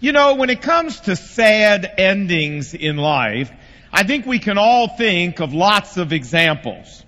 You know, when it comes to sad endings in life, I think we can all think of lots of examples.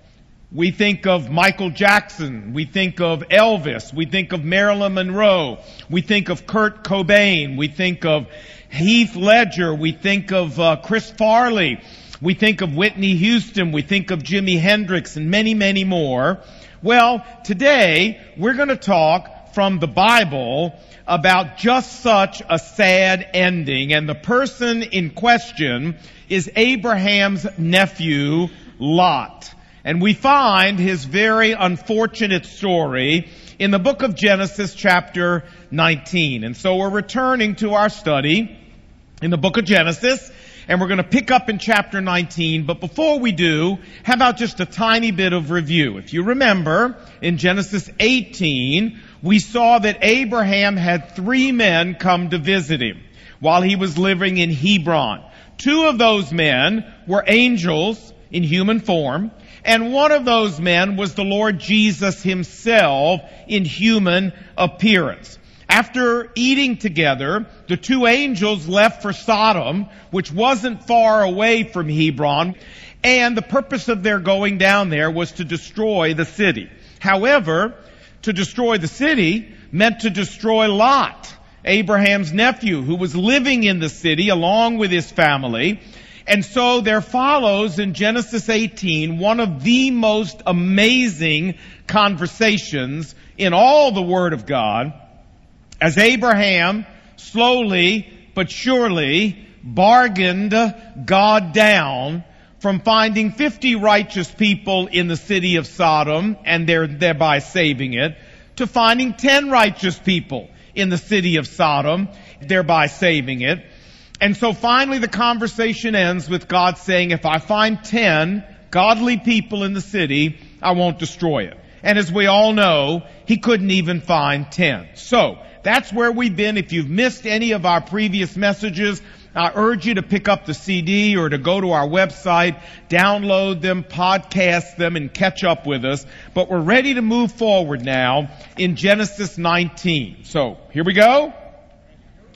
We think of Michael Jackson, we think of Elvis, we think of Marilyn Monroe, we think of Kurt Cobain, we think of Heath Ledger, we think of Chris Farley, we think of Whitney Houston, we think of Jimi Hendrix, and many, many more. Well, today we're going to talk from the Bible about just such a sad ending, and the person in question is Abraham's nephew, Lot. And we find his very unfortunate story in the book of Genesis chapter 19. And so we're returning to our study in the book of Genesis, and we're going to pick up in chapter 19. But before we do, how about just a tiny bit of review? If you remember, in Genesis 18, we saw that Abraham had three men come to visit him while he was living in Hebron. Two of those men were angels in human form, and one of those men was the Lord Jesus himself in human appearance. After eating together, the two angels left for Sodom, which wasn't far away from Hebron, and the purpose of their going down there was to destroy the city. However, to destroy the city meant to destroy Lot, Abraham's nephew, who was living in the city along with his family. And so there follows in Genesis 18 one of the most amazing conversations in all the Word of God, as Abraham slowly but surely bargained God down from finding 50 righteous people in the city of Sodom and thereby saving it, to finding 10 righteous people in the city of Sodom, thereby saving it. And so finally the conversation ends with God saying, if I find 10 godly people in the city, I won't destroy it. And as we all know, he couldn't even find 10. So that's where we've been. If you've missed any of our previous messages, I urge you to pick up the CD or to go to our website, download them, podcast them, and catch up with us. But we're ready to move forward now in Genesis 19. So here we go.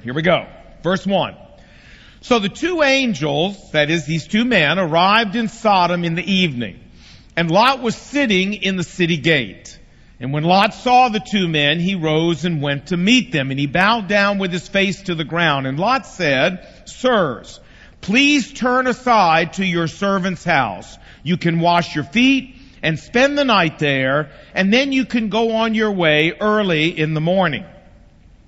Here we go. Verse 1. So the two angels, that is, these two men, arrived in Sodom in the evening, and Lot was sitting in the city gate. And when Lot saw the two men, he rose and went to meet them, and he bowed down with his face to the ground. And Lot said, Sirs, please turn aside to your servant's house. You can wash your feet and spend the night there, and then you can go on your way early in the morning.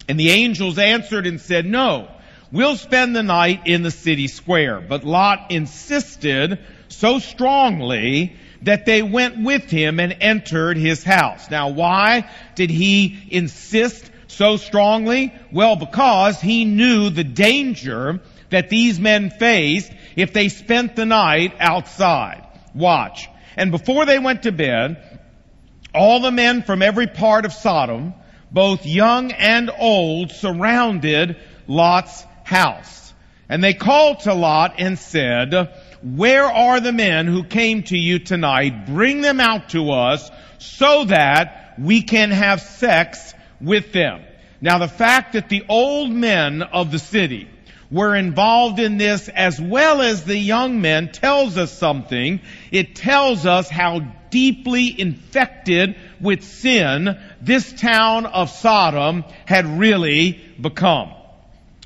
And the angels answered and said, No. We'll spend the night in the city square. But Lot insisted so strongly that they went with him and entered his house. Now, why did he insist so strongly? Well, because he knew the danger that these men faced if they spent the night outside. Watch. And before they went to bed, all the men from every part of Sodom, both young and old, surrounded Lot's house. And they called to Lot and said, Where are the men who came to you tonight? Bring them out to us so that we can have sex with them. Now, the fact that the old men of the city were involved in this as well as the young men tells us something. It tells us how deeply infected with sin this town of Sodom had really become.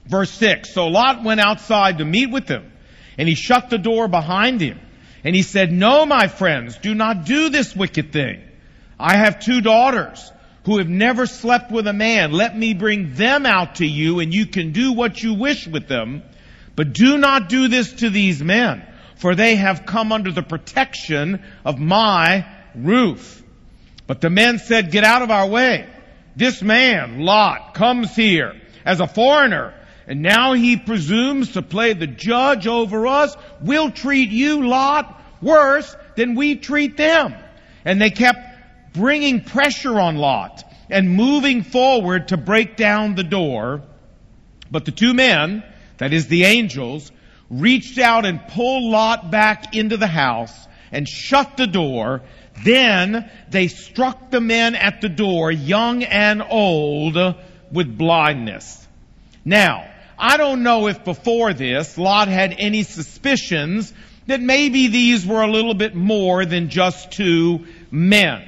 Verse 6, So Lot went outside to meet with them, and he shut the door behind him. And he said, No, my friends, do not do this wicked thing. I have two daughters who have never slept with a man. Let me bring them out to you, and you can do what you wish with them. But do not do this to these men, for they have come under the protection of my roof. But the men said, Get out of our way. This man, Lot, comes here as a foreigner, and now he presumes to play the judge over us. We'll treat you, Lot, worse than we treat them. And they kept bringing pressure on Lot and moving forward to break down the door. But the two men, that is the angels, reached out and pulled Lot back into the house and shut the door. Then they struck the men at the door, young and old, with blindness. Now, I don't know if before this Lot had any suspicions that maybe these were a little bit more than just two men.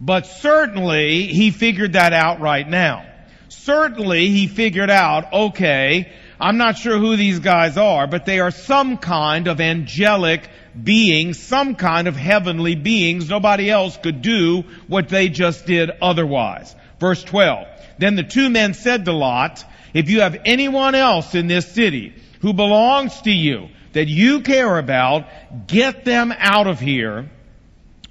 But certainly he figured that out right now. Certainly he figured out, okay, I'm not sure who these guys are, but they are some kind of angelic beings, some kind of heavenly beings. Nobody else could do what they just did otherwise. Verse 12, then the two men said to Lot, if you have anyone else in this city who belongs to you that you care about, get them out of here,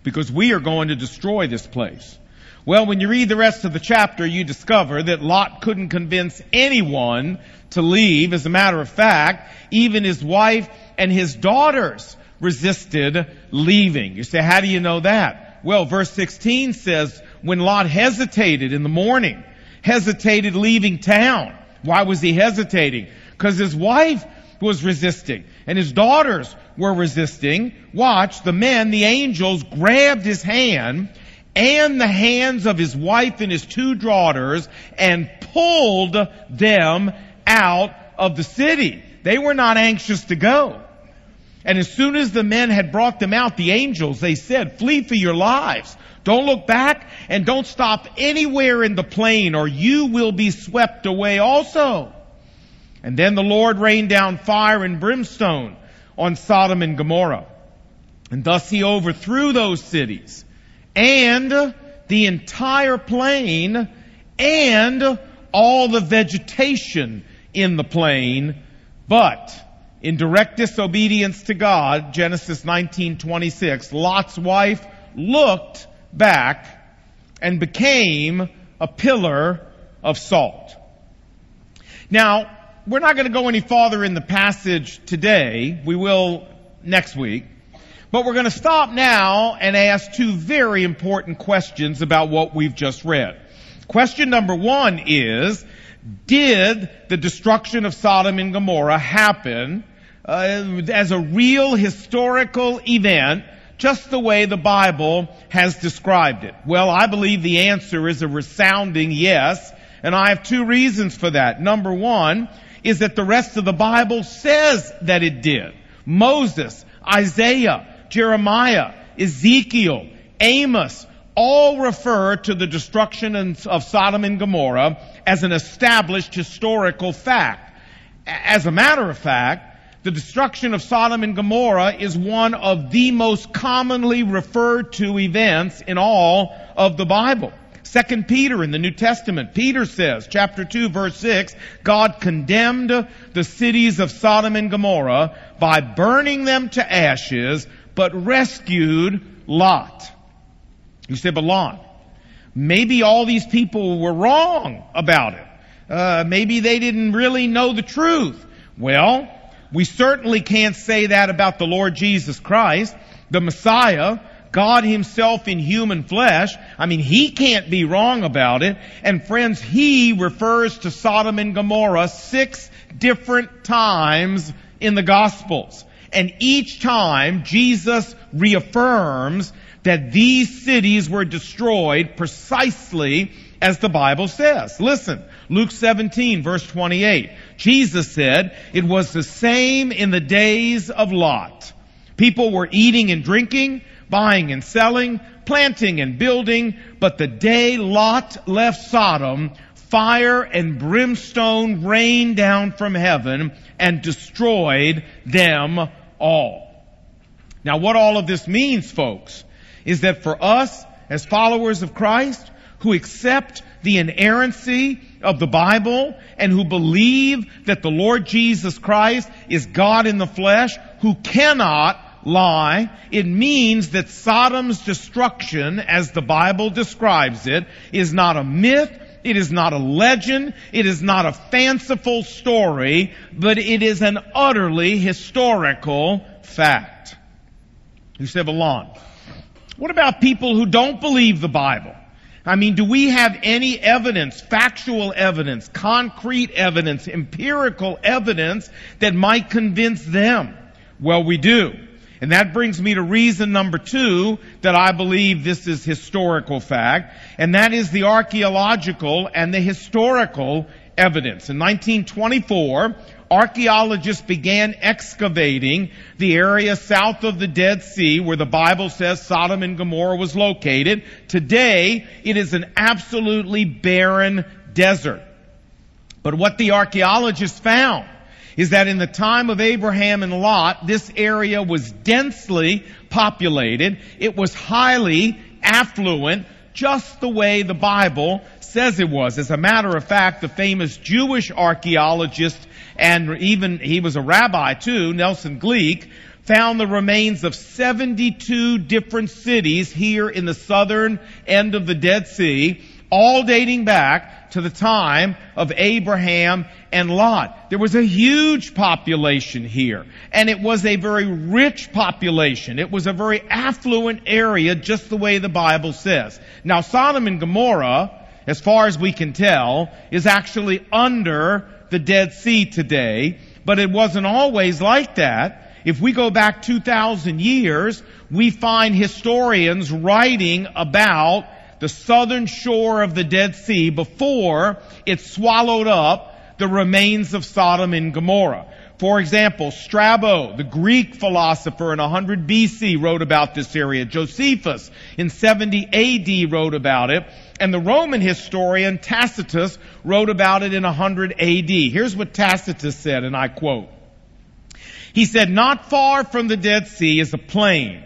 because we are going to destroy this place. Well, when you read the rest of the chapter, you discover that Lot couldn't convince anyone to leave. As a matter of fact, even his wife and his daughters resisted leaving. You say, how do you know that? Well, verse 16 says, when Lot hesitated in the morning, hesitated leaving town. Why was he hesitating? Because his wife was resisting, and his daughters were resisting. Watch, the men, the angels, grabbed his hand and the hands of his wife and his two daughters and pulled them out of the city. They were not anxious to go. And as soon as the men had brought them out, the angels, they said, flee for your lives. Don't look back and don't stop anywhere in the plain, or you will be swept away also. And then the Lord rained down fire and brimstone on Sodom and Gomorrah. And thus he overthrew those cities and the entire plain and all the vegetation in the plain. But in direct disobedience to God, Genesis 19:26, Lot's wife looked back and became a pillar of salt. Now, we're not going to go any farther in the passage today. We will next week. But we're going to stop now and ask two very important questions about what we've just read. Question number one is, did the destruction of Sodom and Gomorrah happen as a real historical event, just the way the Bible has described it? Well, I believe the answer is a resounding yes, and I have two reasons for that. Number one is that the rest of the Bible says that it did. Moses, Isaiah, Jeremiah, Ezekiel, Amos all refer to the destruction of Sodom and Gomorrah as an established historical fact. As a matter of fact, the destruction of Sodom and Gomorrah is one of the most commonly referred to events in all of the Bible. 2 Peter in the New Testament, Peter says, chapter 2, verse 6, God condemned the cities of Sodom and Gomorrah by burning them to ashes, but rescued Lot. You say, but Lot, maybe all these people were wrong about it. Maybe they didn't really know the truth. Well, we certainly can't say that about the Lord Jesus Christ, the Messiah, God himself in human flesh. I mean, he can't be wrong about it. And friends, he refers to Sodom and Gomorrah 6 different times in the Gospels. And each time Jesus reaffirms that these cities were destroyed precisely as the Bible says. Listen, Luke 17, verse 28. Jesus said, it was the same in the days of Lot. People were eating and drinking, buying and selling, planting and building, but the day Lot left Sodom, fire and brimstone rained down from heaven and destroyed them all. Now, what all of this means, folks, is that for us as followers of Christ who accept the inerrancy of the Bible and who believe that the Lord Jesus Christ is God in the flesh, who cannot lie, it means that Sodom's destruction, as the Bible describes it, is not a myth, it is not a legend, it is not a fanciful story, but it is an utterly historical fact. You say, Lon, what about people who don't believe the Bible? I mean, do we have any evidence, factual evidence, concrete evidence, empirical evidence that might convince them? Well, we do. And that brings me to reason number two that I believe this is historical fact, and that is the archaeological and the historical evidence. In 1924, archaeologists began excavating the area south of the Dead Sea where the Bible says Sodom and Gomorrah was located. Today, it is an absolutely barren desert. But what the archaeologists found is that in the time of Abraham and Lot, this area was densely populated. It was highly affluent, just the way the Bible says it was. As a matter of fact, the famous Jewish archaeologist, and even he was a rabbi too, Nelson Glueck, found the remains of 72 different cities here in the southern end of the Dead Sea, all dating back to the time of Abraham and Lot. There was a huge population here, and it was a very rich population. It was a very affluent area, just the way the Bible says. Now, Sodom and Gomorrah, as far as we can tell, is actually under the Dead Sea today, but it wasn't always like that. If we go back 2,000 years, we find historians writing about the southern shore of the Dead Sea before it swallowed up the remains of Sodom and Gomorrah. For example, Strabo, the Greek philosopher, in 100 BC wrote about this area. Josephus in 70 AD wrote about it. And the Roman historian Tacitus wrote about it in 100 AD. Here's what Tacitus said, and I quote. He said, "Not far from the Dead Sea is a plain,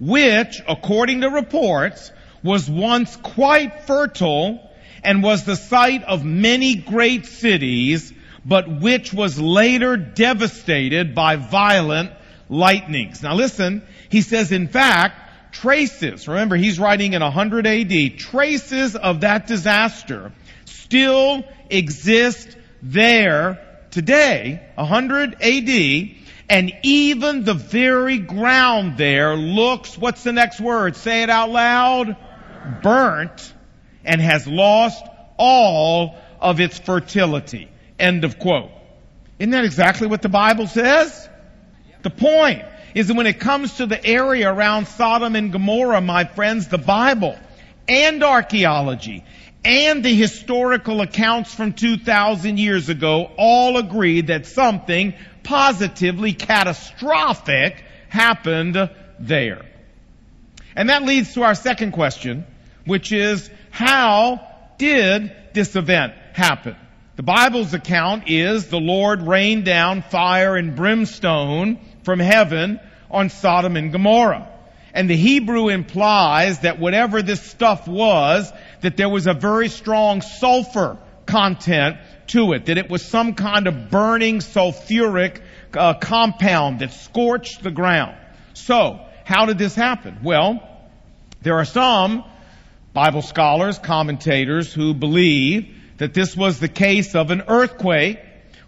which, according to reports, was once quite fertile and was the site of many great cities, but which was later devastated by violent lightnings." Now listen, he says, in fact, traces, remember he's writing in 100 AD, traces of that disaster still exist there today, 100 AD, and even the very ground there looks, what's the next word? Say it out loud. Burnt, and has lost all of its fertility. End of quote. Isn't that exactly what the Bible says? The point is that when it comes to the area around Sodom and Gomorrah, my friends, the Bible and archaeology and the historical accounts from 2,000 years ago all agree that something positively catastrophic happened there. And that leads to our second question, which is, how did this event happen? The Bible's account is the Lord rained down fire and brimstone from heaven on Sodom and Gomorrah. And the Hebrew implies that whatever this stuff was, that there was a very strong sulfur content to it, that it was some kind of burning sulfuric compound that scorched the ground. So, how did this happen? Well, there are some Bible scholars, commentators, who believe that this was the case of an earthquake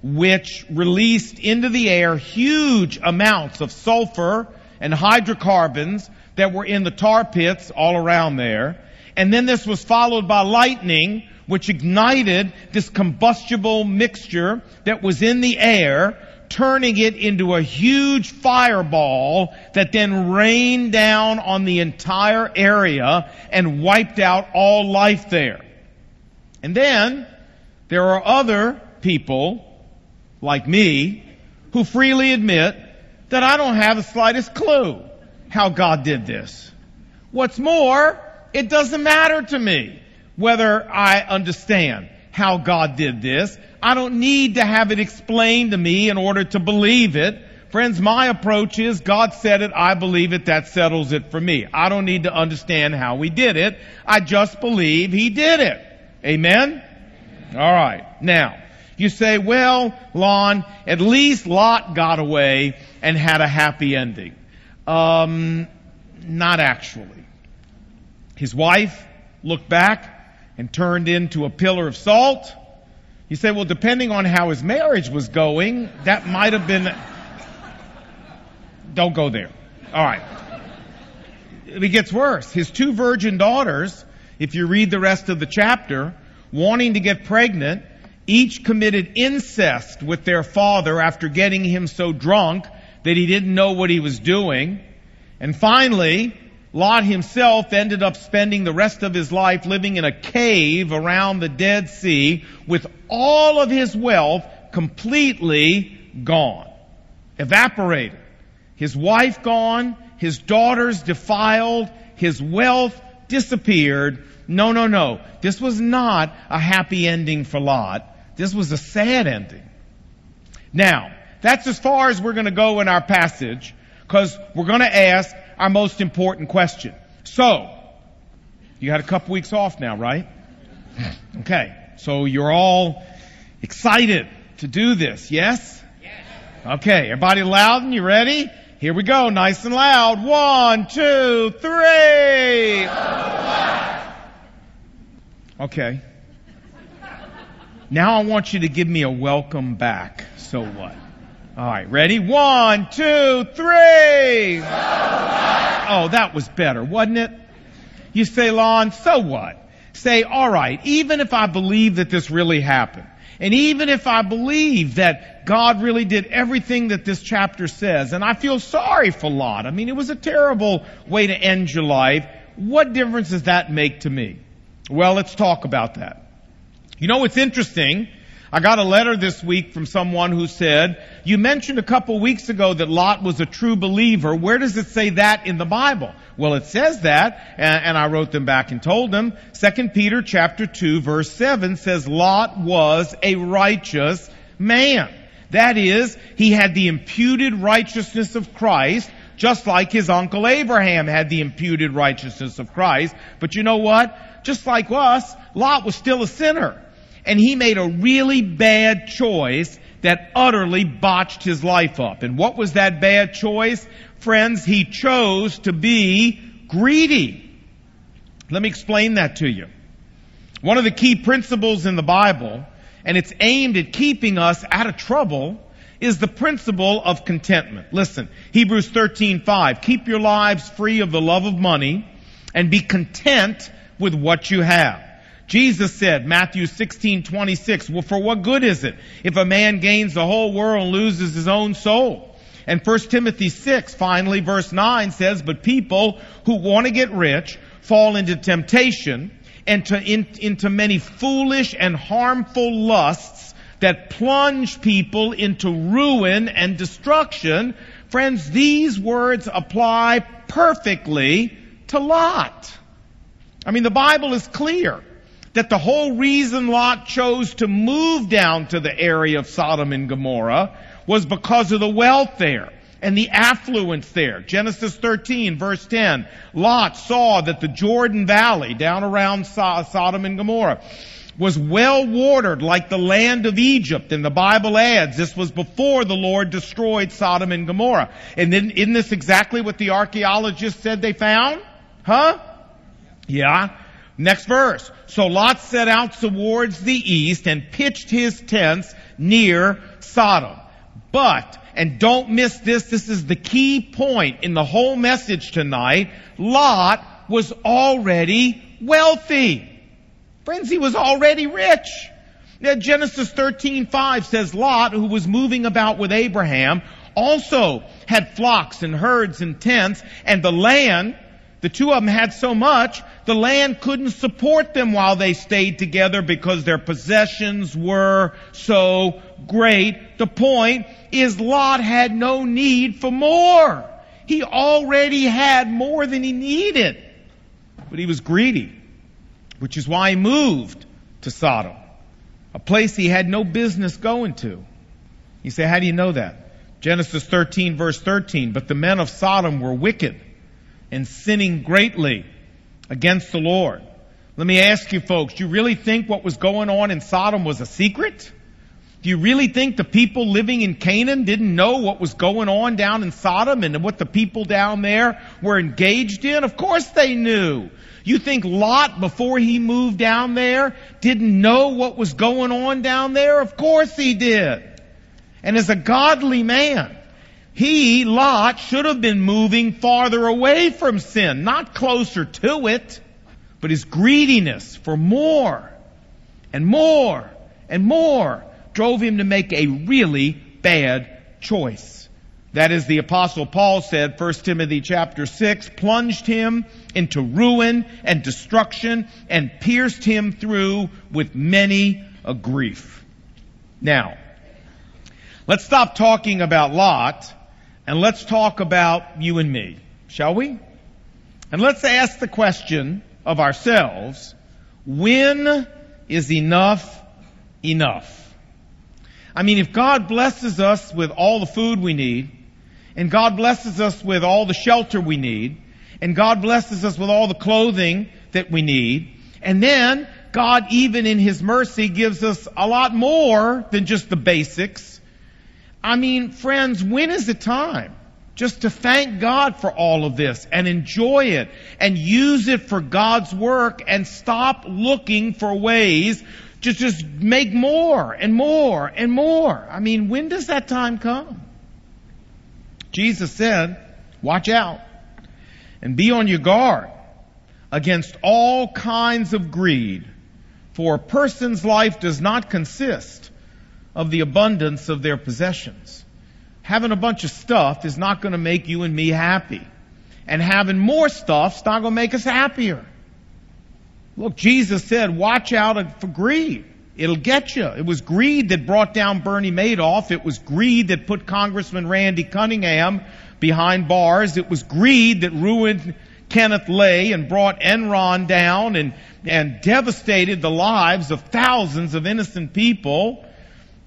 which released into the air huge amounts of sulfur and hydrocarbons that were in the tar pits all around there. And then this was followed by lightning, which ignited this combustible mixture that was in the air, turning it into a huge fireball that then rained down on the entire area and wiped out all life there. And then there are other people, like me, who freely admit that I don't have the slightest clue how God did this. What's more, it doesn't matter to me whether I understand how God did this. I don't need to have it explained to me in order to believe it. Friends, my approach is God said it, I believe it, that settles it for me. I don't need to understand how He did it. I just believe He did it. Amen? Amen. All right. Now, you say, well, Lon, at least Lot got away and had a happy ending. Not actually. His wife looked back and turned into a pillar of salt. You say, well, depending on how his marriage was going, that might have been... Don't go there. All right. It gets worse. His two virgin daughters, if you read the rest of the chapter, wanting to get pregnant, each committed incest with their father after getting him so drunk that he didn't know what he was doing. And finally, Lot himself ended up spending the rest of his life living in a cave around the Dead Sea with all of his wealth completely gone, evaporated. His wife gone, his daughters defiled, his wealth disappeared. No. This was not a happy ending for Lot. This was a sad ending. Now, that's as far as we're going to go in our passage, because we're going to ask our most important question. So, you had a couple weeks off now, right? Okay, so you're all excited to do this, yes? Yes. Okay, everybody loud and you ready? Here we go, nice and loud. 1, 2, 3. Okay. Now I want you to give me a welcome back. So what? All right, ready? 1, 2, 3. So what? Oh, that was better, wasn't it? You say, Lon, so what? Say, all right, even if I believe that this really happened, and even if I believe that God really did everything that this chapter says, and I feel sorry for Lot, I mean, it was a terrible way to end your life, what difference does that make to me? Well, let's talk about that. You know, it's interesting. I got a letter this week from someone who said, you mentioned a couple weeks ago that Lot was a true believer. Where does it say that in the Bible? Well, it says that, and I wrote them back and told them. 2 Peter chapter 2, verse 7 says Lot was a righteous man. That is, he had the imputed righteousness of Christ, just like his uncle Abraham had the imputed righteousness of Christ. But you know what? Just like us, Lot was still a sinner. And he made a really bad choice that utterly botched his life up. And what was that bad choice? Friends, he chose to be greedy. Let me explain that to you. One of the key principles in the Bible, and it's aimed at keeping us out of trouble, is the principle of contentment. Listen, Hebrews 13:5, keep your lives free of the love of money and be content with what you have. Jesus said, Matthew 16:26, well, for what good is it if a man gains the whole world and loses his own soul? And 1 Timothy 6, finally, verse 9 says, but people who want to get rich fall into temptation and into many foolish and harmful lusts that plunge people into ruin and destruction. Friends, these words apply perfectly to Lot. I mean, the Bible is clear that the whole reason Lot chose to move down to the area of Sodom and Gomorrah was because of the wealth there and the affluence there. Genesis 13, verse 10, Lot saw that the Jordan Valley down around Sodom and Gomorrah was well watered like the land of Egypt. And the Bible adds this was before the Lord destroyed Sodom and Gomorrah. And then isn't this exactly what the archaeologists said they found? Huh? Yeah. Next verse. So Lot set out towards the east and pitched his tents near Sodom. But, and don't miss this, this is the key point in the whole message tonight, Lot was already wealthy. Friends, he was already rich. Now, Genesis 13:5 says Lot, who was moving about with Abraham, also had flocks and herds and tents, and the land, the two of them had so much, the land couldn't support them while they stayed together because their possessions were so great. The point is Lot had no need for more. He already had more than he needed. But he was greedy, which is why he moved to Sodom, a place he had no business going to. You say, how do you know that? Genesis 13, verse 13, but the men of Sodom were wicked and sinning greatly against the Lord. Let me ask you folks, do you really think what was going on in Sodom was a secret? Do you really think the people living in Canaan didn't know what was going on down in Sodom and what the people down there were engaged in? Of course they knew. You think Lot, before he moved down there, didn't know what was going on down there? Of course he did. And as a godly man, he, Lot, should have been moving farther away from sin, not closer to it, but his greediness for more and more and more drove him to make a really bad choice. that is, the Apostle Paul said, 1 Timothy chapter 6, plunged him into ruin and destruction and pierced him through with many a grief. Now, let's stop talking about Lot and let's talk about you and me, shall we? And let's ask the question of ourselves, when is enough enough? I mean, if God blesses us with all the food we need, and God blesses us with all the shelter we need, and God blesses us with all the clothing that we need, and then God, even in His mercy, gives us a lot more than just the basics. I mean, friends, when is the time just to thank God for all of this and enjoy it and use it for God's work and stop looking for ways to just make more and more and more? I mean, when does that time come? Jesus said, watch out and be on your guard against all kinds of greed, for a person's life does not consist of the abundance of their possessions. Having a bunch of stuff is not going to make you and me happy. And having more stuff is not going to make us happier. Look, Jesus said, watch out for greed. It'll get you. It was greed that brought down Bernie Madoff. It was greed that put Congressman Randy Cunningham behind bars. It was greed that ruined Kenneth Lay and brought Enron down and devastated the lives of thousands of innocent people.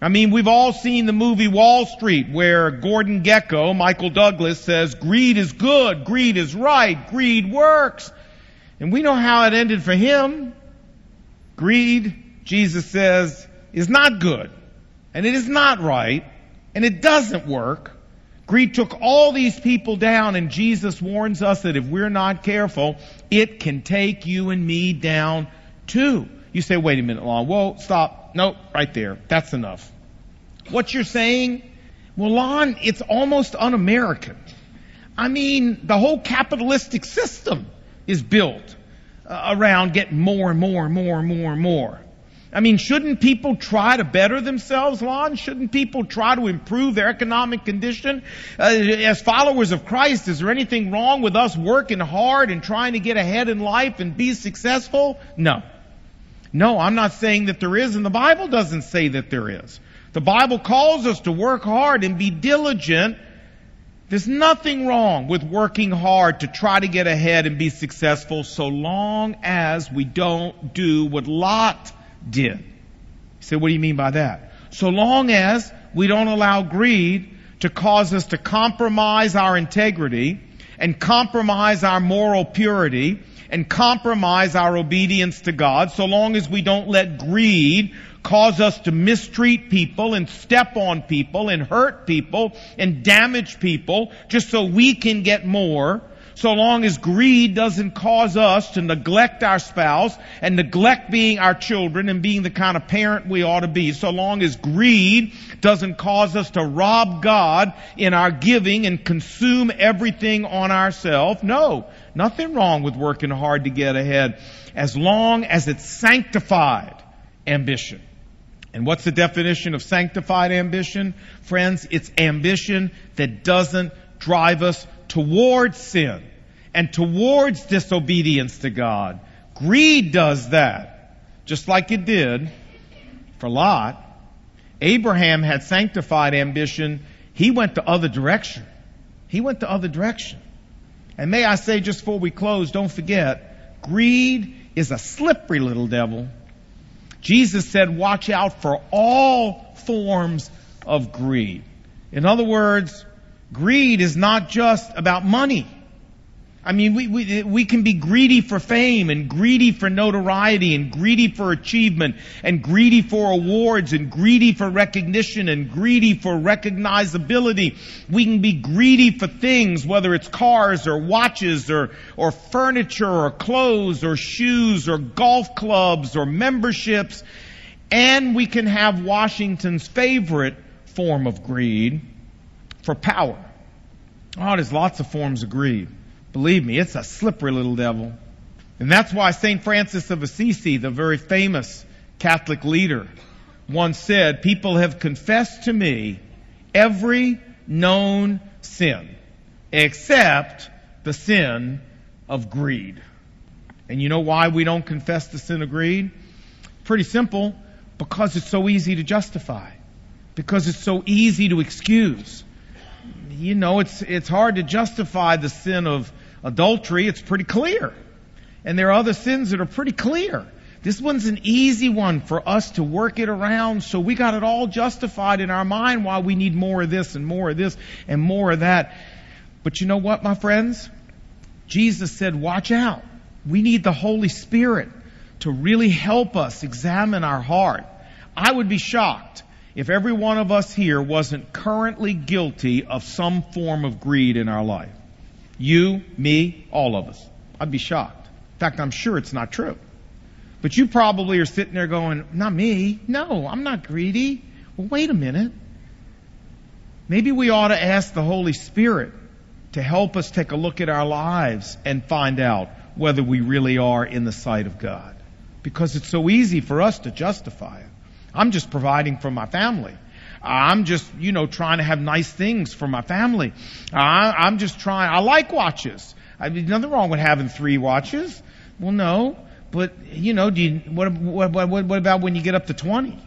I mean, we've all seen the movie Wall Street, where Gordon Gekko, Michael Douglas, says, greed is good, greed is right, greed works. And we know how it ended for him. Greed, Jesus says, is not good, and it is not right, and it doesn't work. Greed took all these people down, and Jesus warns us that if we're not careful, it can take you and me down too. You say, wait a minute, Lon. Whoa, stop. Nope, right there. That's enough. What you're saying? Well, Lon, it's almost un-American. I mean, the whole capitalistic system is built around getting more and more and more and more and more. I mean, shouldn't people try to better themselves, Lon? Shouldn't people try to improve their economic condition? As followers of Christ, is there anything wrong with us working hard and trying to get ahead in life and be successful? No. No, I'm not saying that there is, and the Bible doesn't say that there is. The Bible calls us to work hard and be diligent. There's nothing wrong with working hard to try to get ahead and be successful, so long as we don't do what Lot did. You say, what do you mean by that? So long as we don't allow greed to cause us to compromise our integrity and compromise our moral purity and compromise our obedience to God, so long as we don't let greed cause us to mistreat people and step on people and hurt people and damage people just so we can get more. So long as greed doesn't cause us to neglect our spouse and neglect being our children and being the kind of parent we ought to be. So long as greed doesn't cause us to rob God in our giving and consume everything on ourselves. No, nothing wrong with working hard to get ahead, as long as it's sanctified ambition. And what's the definition of sanctified ambition? Friends, it's ambition that doesn't drive us towards sin and towards disobedience to God. Greed does that, just like it did for Lot. Abraham had sanctified ambition. He went the other direction. He went the other direction. And may I say, just before we close, don't forget, greed is a slippery little devil. Jesus said, watch out for all forms of greed. In other words, greed is not just about money. I mean, we can be greedy for fame and greedy for notoriety and greedy for achievement and greedy for awards and greedy for recognition and greedy for recognizability. We can be greedy for things, whether it's cars or watches or furniture or clothes or shoes or golf clubs or memberships. And we can have Washington's favorite form of greed, for power. Oh, there's lots of forms of greed. Believe me, it's a slippery little devil. And that's why St. Francis of Assisi, the very famous Catholic leader, once said, people have confessed to me every known sin, except the sin of greed. And you know why we don't confess the sin of greed? Pretty simple, because it's so easy to justify, because it's so easy to excuse. You know, it's hard to justify the sin of adultery. It's pretty clear. And there are other sins that are pretty clear. This one's an easy one for us to work it around, so we got it all justified in our mind why we need more of this and more of this and more of that. But you know what, my friends? Jesus said, watch out. We need the Holy Spirit to really help us examine our heart. I would be shocked if every one of us here wasn't currently guilty of some form of greed in our life. You, me, all of us. I'd be shocked. In fact, I'm sure it's not true. But you probably are sitting there going, not me. No, I'm not greedy. Well, wait a minute. Maybe we ought to ask the Holy Spirit to help us take a look at our lives and find out whether we really are in the sight of God. Because it's so easy for us to justify it. I'm just providing for my family. I'm just, trying to have nice things for my family. I'm just trying. I like watches. There's nothing wrong with having 3 watches. Well, no. But, what about when you get up to 20?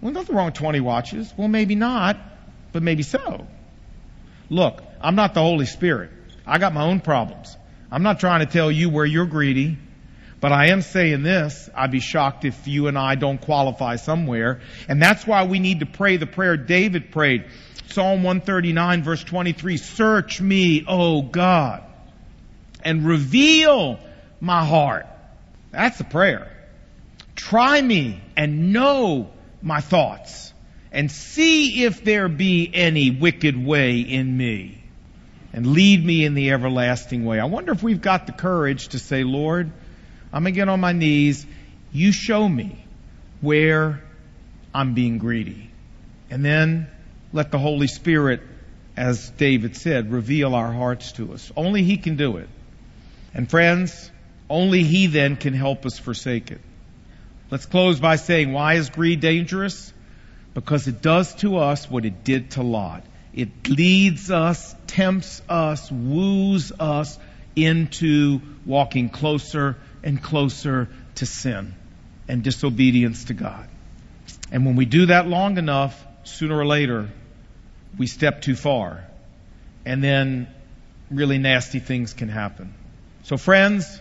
Well, nothing wrong with 20 watches. Well, maybe not, but maybe so. Look, I'm not the Holy Spirit. I got my own problems. I'm not trying to tell you where you're greedy, but I am saying this. I'd be shocked if you and I don't qualify somewhere. And that's why we need to pray the prayer David prayed. Psalm 139, verse 23, search me, O God, and reveal my heart. That's the prayer. Try me and know my thoughts, and see if there be any wicked way in me, and lead me in the everlasting way. I wonder if we've got the courage to say, Lord, I'm going to get on my knees. You show me where I'm being greedy. And then let the Holy Spirit, as David said, reveal our hearts to us. Only He can do it. And friends, only He then can help us forsake it. Let's close by saying, why is greed dangerous? Because it does to us what it did to Lot. It leads us, tempts us, woos us into walking closer and closer to sin and disobedience to God. And when we do that long enough, sooner or later, we step too far. And then really nasty things can happen. So friends,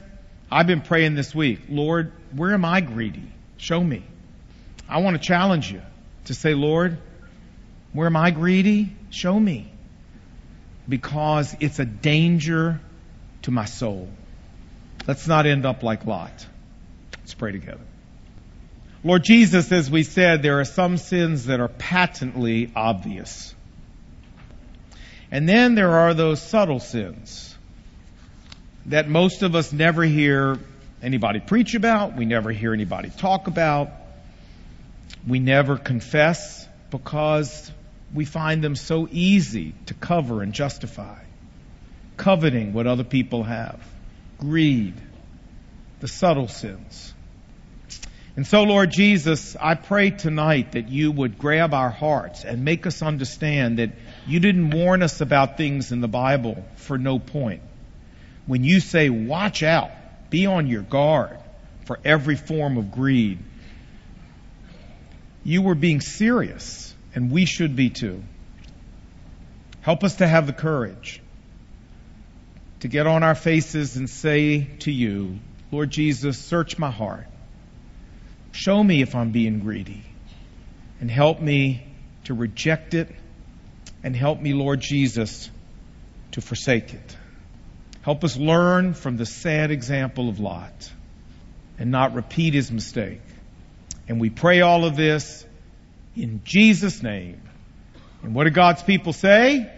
I've been praying this week, Lord, where am I greedy? Show me. I want to challenge you to say, Lord, where am I greedy? Show me. Because it's a danger to my soul. Let's not end up like Lot. Let's pray together. Lord Jesus, as we said, there are some sins that are patently obvious. And then there are those subtle sins that most of us never hear anybody preach about. We never hear anybody talk about. We never confess because we find them so easy to cover and justify. Coveting what other people have. Greed. The subtle sins. And so, Lord Jesus, I pray tonight that you would grab our hearts and make us understand that you didn't warn us about things in the Bible for no point. When you say, watch out, be on your guard for every form of greed, you were being serious, and we should be too. Help us to have the courage to get on our faces and say to you, Lord Jesus, search my heart. Show me if I'm being greedy, and help me to reject it, and help me, Lord Jesus, to forsake it. Help us learn from the sad example of Lot and not repeat his mistake. And we pray all of this in Jesus' name. And what do God's people say?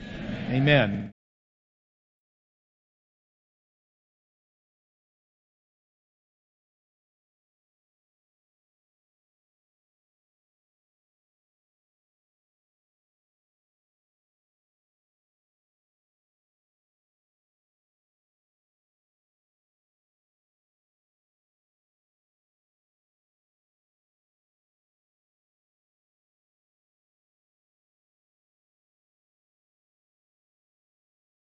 Amen. Amen.